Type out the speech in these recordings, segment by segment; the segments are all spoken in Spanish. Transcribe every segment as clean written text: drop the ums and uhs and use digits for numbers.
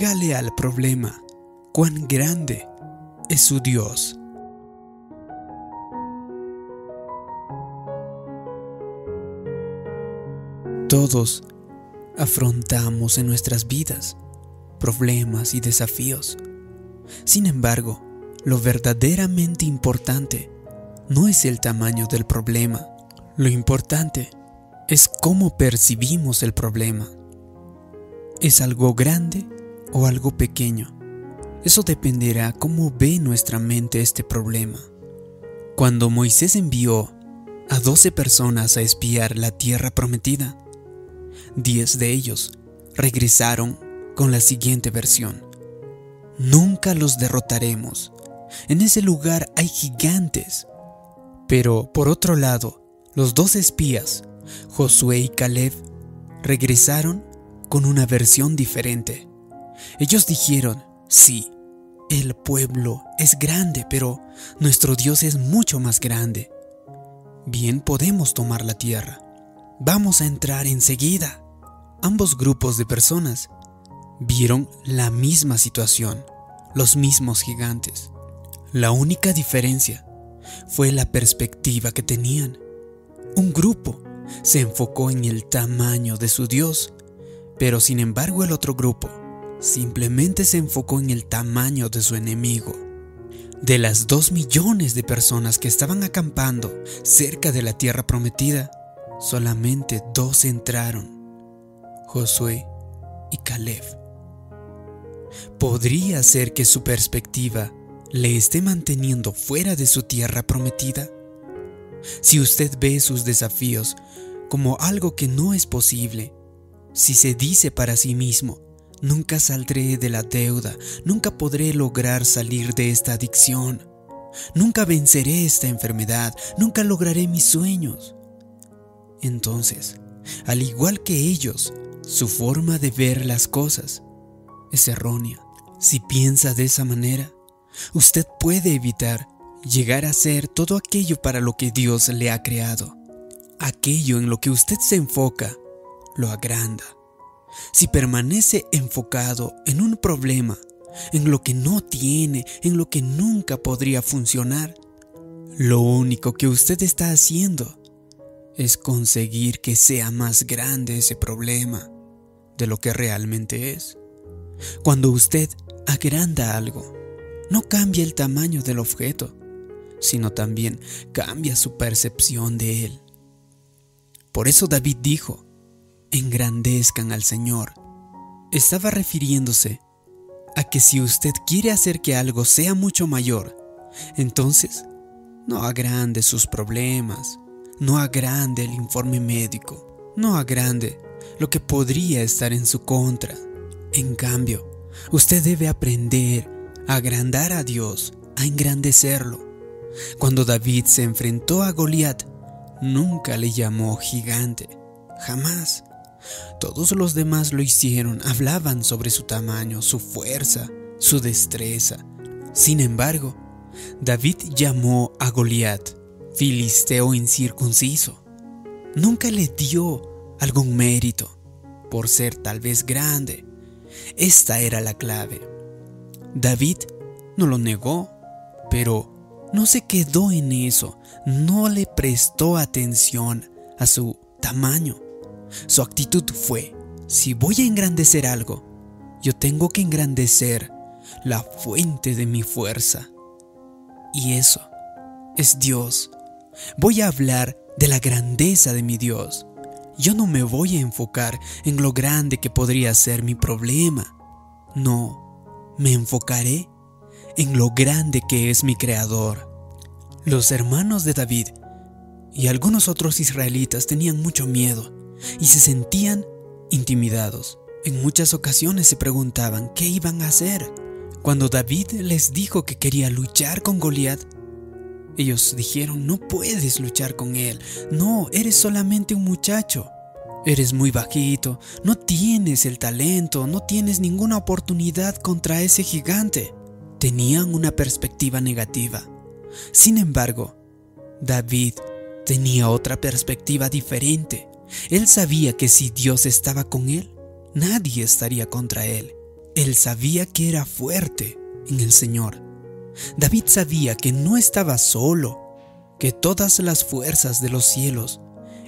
Dígale al problema cuán grande es su Dios. Todos afrontamos en nuestras vidas problemas y desafíos. Sin embargo, lo verdaderamente importante no es el tamaño del problema. Lo importante es cómo percibimos el problema. ¿Es algo grande o algo pequeño? Eso dependerá cómo ve nuestra mente este problema. Cuando Moisés envió a 12 personas a espiar la tierra prometida, 10 de ellos regresaron con la siguiente versión: nunca los derrotaremos, en ese lugar hay gigantes. Pero por otro lado, los 2 espías, Josué y Caleb, regresaron con una versión diferente. Ellos dijeron: sí, el pueblo es grande, pero nuestro Dios es mucho más grande. Bien podemos tomar la tierra. Vamos a entrar enseguida. Ambos grupos de personas vieron la misma situación, los mismos gigantes. La única diferencia fue la perspectiva que tenían. Un grupo se enfocó en el tamaño de su Dios, pero sin embargo el otro grupo simplemente se enfocó en el tamaño de su enemigo. De las 2 millones de personas que estaban acampando cerca de la tierra prometida, solamente 2 entraron: Josué y Caleb. ¿Podría ser que su perspectiva le esté manteniendo fuera de su tierra prometida? Si usted ve sus desafíos como algo que no es posible, si se dice para sí mismo: nunca saldré de la deuda, nunca podré lograr salir de esta adicción, nunca venceré esta enfermedad, nunca lograré mis sueños. Entonces, al igual que ellos, su forma de ver las cosas es errónea. Si piensa de esa manera, usted puede evitar llegar a ser todo aquello para lo que Dios le ha creado. Aquello en lo que usted se enfoca, lo agranda. Si permanece enfocado en un problema, en lo que no tiene, en lo que nunca podría funcionar, lo único que usted está haciendo es conseguir que sea más grande ese problema de lo que realmente es. Cuando usted agranda algo, no cambia el tamaño del objeto, sino también cambia su percepción de él. Por eso David dijo: engrandezcan al Señor. Estaba refiriéndose a que si usted quiere hacer que algo sea mucho mayor, entonces no agrande sus problemas, no agrande el informe médico, no agrande lo que podría estar en su contra. En cambio, usted debe aprender a agrandar a Dios, a engrandecerlo. Cuando David se enfrentó a Goliat, nunca le llamó gigante, jamás. Todos los demás lo hicieron, hablaban sobre su tamaño, su fuerza, su destreza. Sin embargo, David llamó a Goliat filisteo incircunciso. Nunca le dio algún mérito por ser tal vez grande. Esta era la clave. David no lo negó, pero no se quedó en eso. No le prestó atención a su tamaño. Su actitud fue: si voy a engrandecer algo, yo tengo que engrandecer la fuente de mi fuerza, y eso es Dios. Voy a hablar de la grandeza de mi Dios. Yo no me voy a enfocar en lo grande que podría ser mi problema. No, me enfocaré en lo grande que es mi Creador. Los hermanos de David y algunos otros israelitas tenían mucho miedo y se sentían intimidados. En muchas ocasiones se preguntaban qué iban a hacer. Cuando David les dijo que quería luchar con Goliat, ellos dijeron: no puedes luchar con él, no, eres solamente un muchacho, eres muy bajito, no tienes el talento, no tienes ninguna oportunidad contra ese gigante. Tenían una perspectiva negativa. Sin embargo, David tenía otra perspectiva diferente. Él sabía que si Dios estaba con él, nadie estaría contra él. Él sabía que era fuerte en el Señor. David sabía que no estaba solo, que todas las fuerzas de los cielos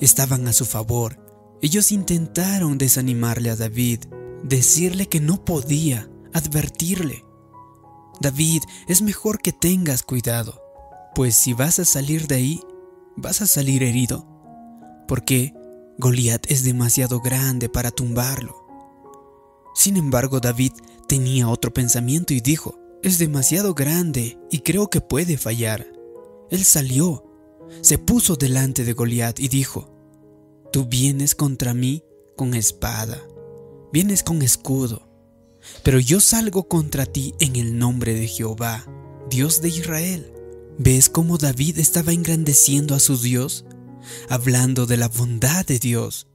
estaban a su favor. Ellos intentaron desanimarle a David, decirle que no podía, advertirle: David, es mejor que tengas cuidado, pues si vas a salir de ahí, vas a salir herido, porque Goliat es demasiado grande para tumbarlo. Sin embargo, David tenía otro pensamiento y dijo: es demasiado grande y creo que puede fallar. Él salió, se puso delante de Goliat y dijo: tú vienes contra mí con espada, vienes con escudo, pero yo salgo contra ti en el nombre de Jehová, Dios de Israel. ¿Ves cómo David estaba engrandeciendo a su Dios? Hablando de la bondad de Dios.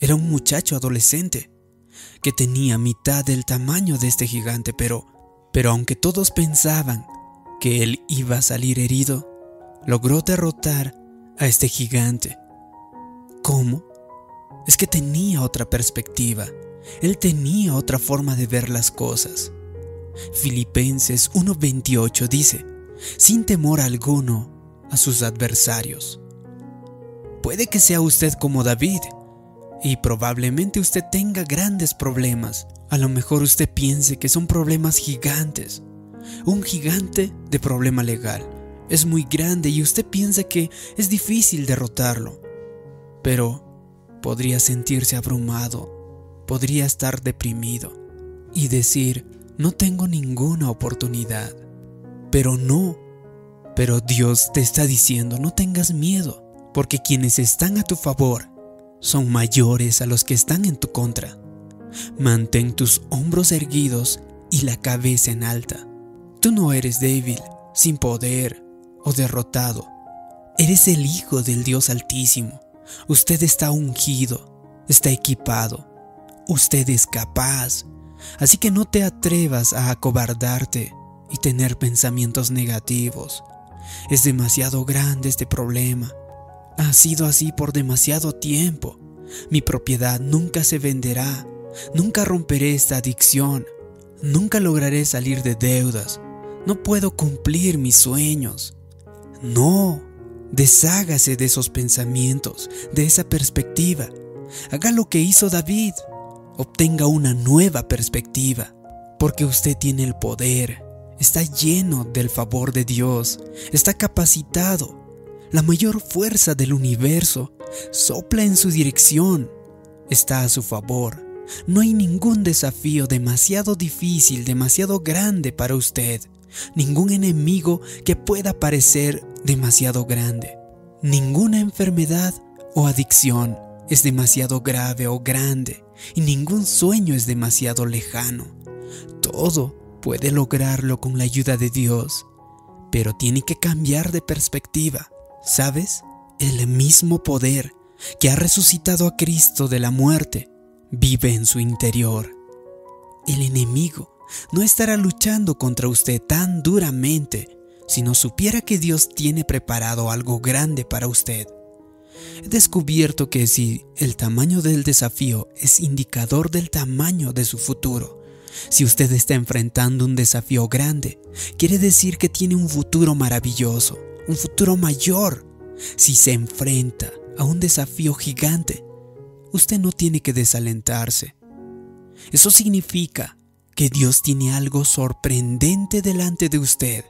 Era un muchacho adolescente que tenía mitad del tamaño de este gigante, pero aunque todos pensaban que él iba a salir herido, logró derrotar a este gigante. ¿Cómo? Es que tenía otra perspectiva. Él tenía otra forma de ver las cosas. Filipenses 1:28 dice: sin temor alguno a sus adversarios. Puede que sea usted como David, y probablemente usted tenga grandes problemas. A lo mejor usted piense que son problemas gigantes. Un gigante de problema legal es muy grande y usted piensa que es difícil derrotarlo. Pero podría sentirse abrumado, podría estar deprimido y decir: no tengo ninguna oportunidad. Pero Dios te está diciendo: no tengas miedo, porque quienes están a tu favor son mayores a los que están en tu contra. Mantén tus hombros erguidos y la cabeza en alta. Tú no eres débil, sin poder o derrotado. Eres el Hijo del Dios Altísimo. Usted está ungido, está equipado, usted es capaz. Así que no te atrevas a acobardarte y tener pensamientos negativos. Es demasiado grande este problema. Ha sido así por demasiado tiempo. Mi propiedad nunca se venderá. Nunca romperé esta adicción. Nunca lograré salir de deudas. No puedo cumplir mis sueños. No. Deshágase de esos pensamientos, de esa perspectiva. Haga lo que hizo David. Obtenga una nueva perspectiva, porque usted tiene el poder. Está lleno del favor de Dios, está capacitado. La mayor fuerza del universo sopla en su dirección, está a su favor. No hay ningún desafío demasiado difícil, demasiado grande para usted. Ningún enemigo que pueda parecer demasiado grande. Ninguna enfermedad o adicción es demasiado grave o grande, y ningún sueño es demasiado lejano. Todo puede lograrlo con la ayuda de Dios, pero tiene que cambiar de perspectiva. ¿Sabes? El mismo poder que ha resucitado a Cristo de la muerte vive en su interior. El enemigo no estará luchando contra usted tan duramente si no supiera que Dios tiene preparado algo grande para usted. He descubierto que si el tamaño del desafío es indicador del tamaño de su futuro. Si usted está enfrentando un desafío grande, quiere decir que tiene un futuro maravilloso, un futuro mayor. Si se enfrenta a un desafío gigante, usted no tiene que desalentarse. Eso significa que Dios tiene algo sorprendente delante de usted.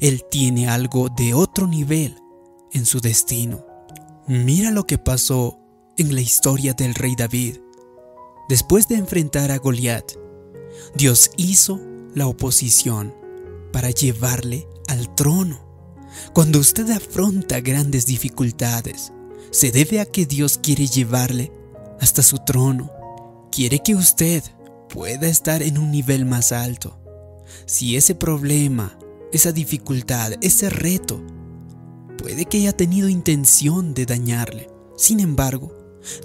Él tiene algo de otro nivel en su destino. Mira lo que pasó en la historia del rey David. Después de enfrentar a Goliat, Dios hizo la oposición para llevarle al trono. Cuando usted afronta grandes dificultades, se debe a que Dios quiere llevarle hasta su trono. Quiere que usted pueda estar en un nivel más alto. Si ese problema, esa dificultad, ese reto, puede que haya tenido intención de dañarle. Sin embargo,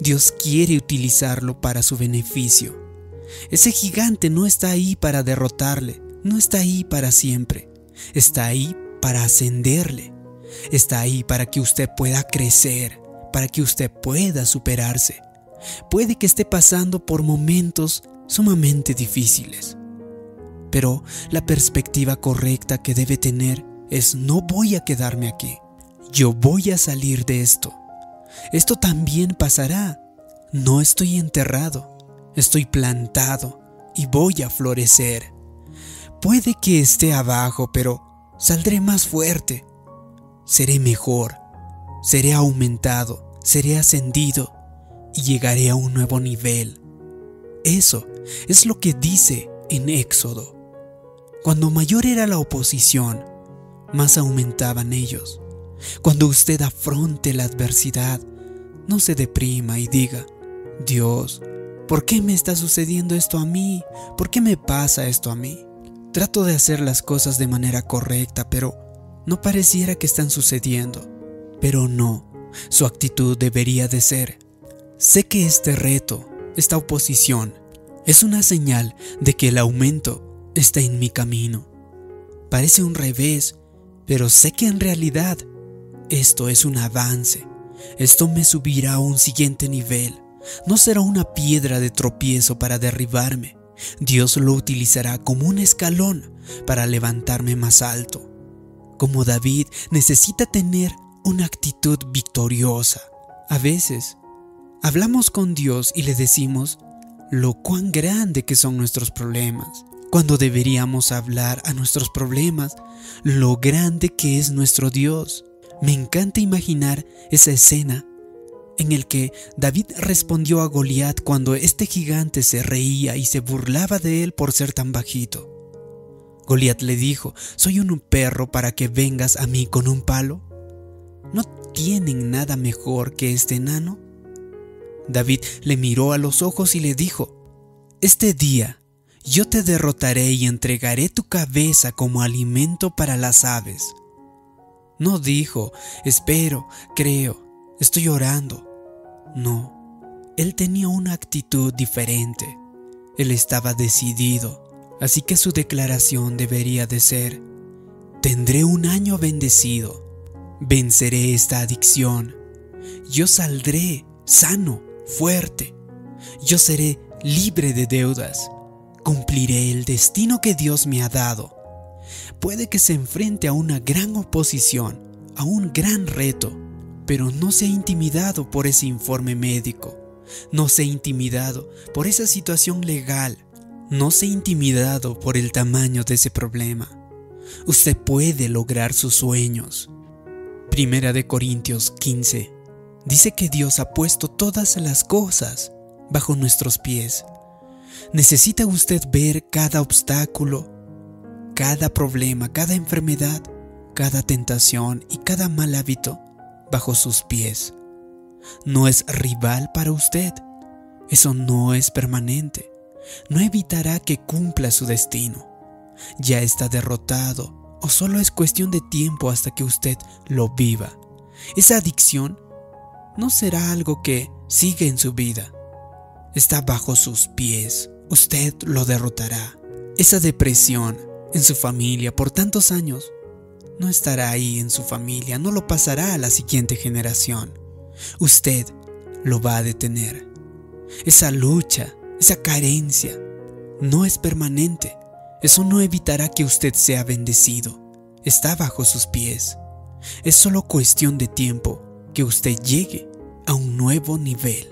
Dios quiere utilizarlo para su beneficio. Ese gigante no está ahí para derrotarle, no está ahí para siempre, está ahí para ascenderle, está ahí para que usted pueda crecer, para que usted pueda superarse. Puede que esté pasando por momentos sumamente difíciles, Pero la perspectiva correcta que debe tener es: no voy a quedarme aquí, yo voy a salir de esto. Esto también pasará. No estoy enterrado, estoy plantado y voy a florecer. Puede que esté abajo, pero saldré más fuerte. Seré mejor, seré aumentado, seré ascendido y llegaré a un nuevo nivel. Eso es lo que dice en Éxodo. Cuando mayor era la oposición, más aumentaban ellos. Cuando usted afronte la adversidad, no se deprima y diga: Dios, ¿por qué me está sucediendo esto a mí? ¿Por qué me pasa esto a mí? Trato de hacer las cosas de manera correcta, pero no pareciera que están sucediendo. Pero no, su actitud debería de ser: sé que este reto, esta oposición, es una señal de que el aumento está en mi camino. Parece un revés, pero sé que en realidad esto es un avance. Esto me subirá a un siguiente nivel. No será una piedra de tropiezo para derribarme. Dios lo utilizará como un escalón para levantarme más alto. Como David, necesita tener una actitud victoriosa. A veces, hablamos con Dios y le decimos lo cuán grande que son nuestros problemas, cuando deberíamos hablar a nuestros problemas lo grande que es nuestro Dios. Me encanta imaginar esa escena en el que David respondió a Goliat cuando este gigante se reía y se burlaba de él por ser tan bajito. Goliat le dijo: ¿soy un perro para que vengas a mí con un palo? ¿No tienen nada mejor que este enano? David le miró a los ojos y le dijo: este día yo te derrotaré y entregaré tu cabeza como alimento para las aves. No dijo: espero, creo, estoy orando. No, él tenía una actitud diferente. Él estaba decidido, así que su declaración debería de ser: tendré un año bendecido, venceré esta adicción, yo saldré sano, fuerte, yo seré libre de deudas, cumpliré el destino que Dios me ha dado. Puede que se enfrente a una gran oposición, a un gran reto, pero no se ha intimidado por ese informe médico, no se ha intimidado por esa situación legal, no se ha intimidado por el tamaño de ese problema. Usted puede lograr sus sueños. Primera de Corintios 15 dice que Dios ha puesto todas las cosas bajo nuestros pies. Necesita usted ver cada obstáculo, cada problema, cada enfermedad, cada tentación y cada mal hábito bajo sus pies. No es rival para usted. Eso no es permanente. No evitará que cumpla su destino. Ya está derrotado o solo es cuestión de tiempo hasta que usted lo viva. Esa adicción no será algo que siga en su vida. Está bajo sus pies. Usted lo derrotará. Esa depresión en su familia por tantos años no estará ahí en su familia, no lo pasará a la siguiente generación. Usted lo va a detener. Esa lucha, esa carencia no es permanente. Eso no evitará que usted sea bendecido. Está bajo sus pies. Es solo cuestión de tiempo que usted llegue a un nuevo nivel.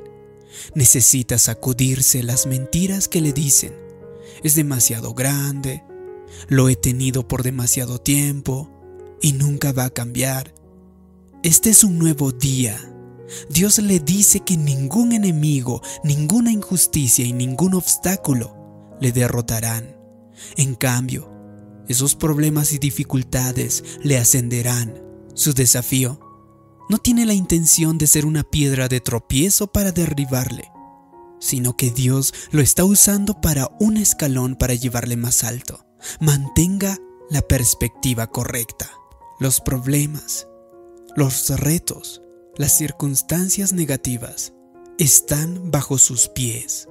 Necesita sacudirse las mentiras que le dicen: es demasiado grande, lo he tenido por demasiado tiempo y nunca va a cambiar. Este es un nuevo día. Dios le dice que ningún enemigo, ninguna injusticia y ningún obstáculo le derrotarán. En cambio, esos problemas y dificultades le ascenderán. Su desafío no tiene la intención de ser una piedra de tropiezo para derribarle, sino que Dios lo está usando para un escalón para llevarle más alto. Mantenga la perspectiva correcta. Los problemas, los retos, las circunstancias negativas están bajo sus pies.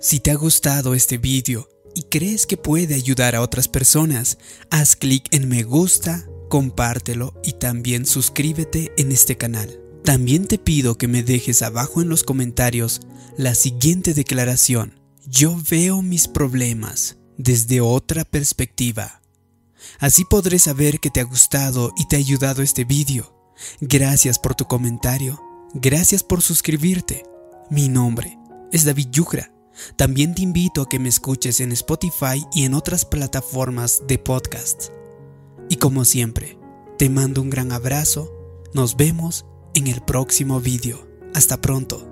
Si te ha gustado este vídeo y crees que puede ayudar a otras personas, haz clic en me gusta, compártelo y también suscríbete en este canal. También te pido que me dejes abajo en los comentarios la siguiente declaración Yo veo mis problemas desde otra perspectiva. Así podré saber que te ha gustado y te ha ayudado este vídeo. Gracias por tu comentario. Gracias por suscribirte. Mi nombre es David Yucra. También te invito a que me escuches en Spotify y en otras plataformas de podcast. Y como siempre, te mando un gran abrazo. Nos vemos en el próximo vídeo. Hasta pronto.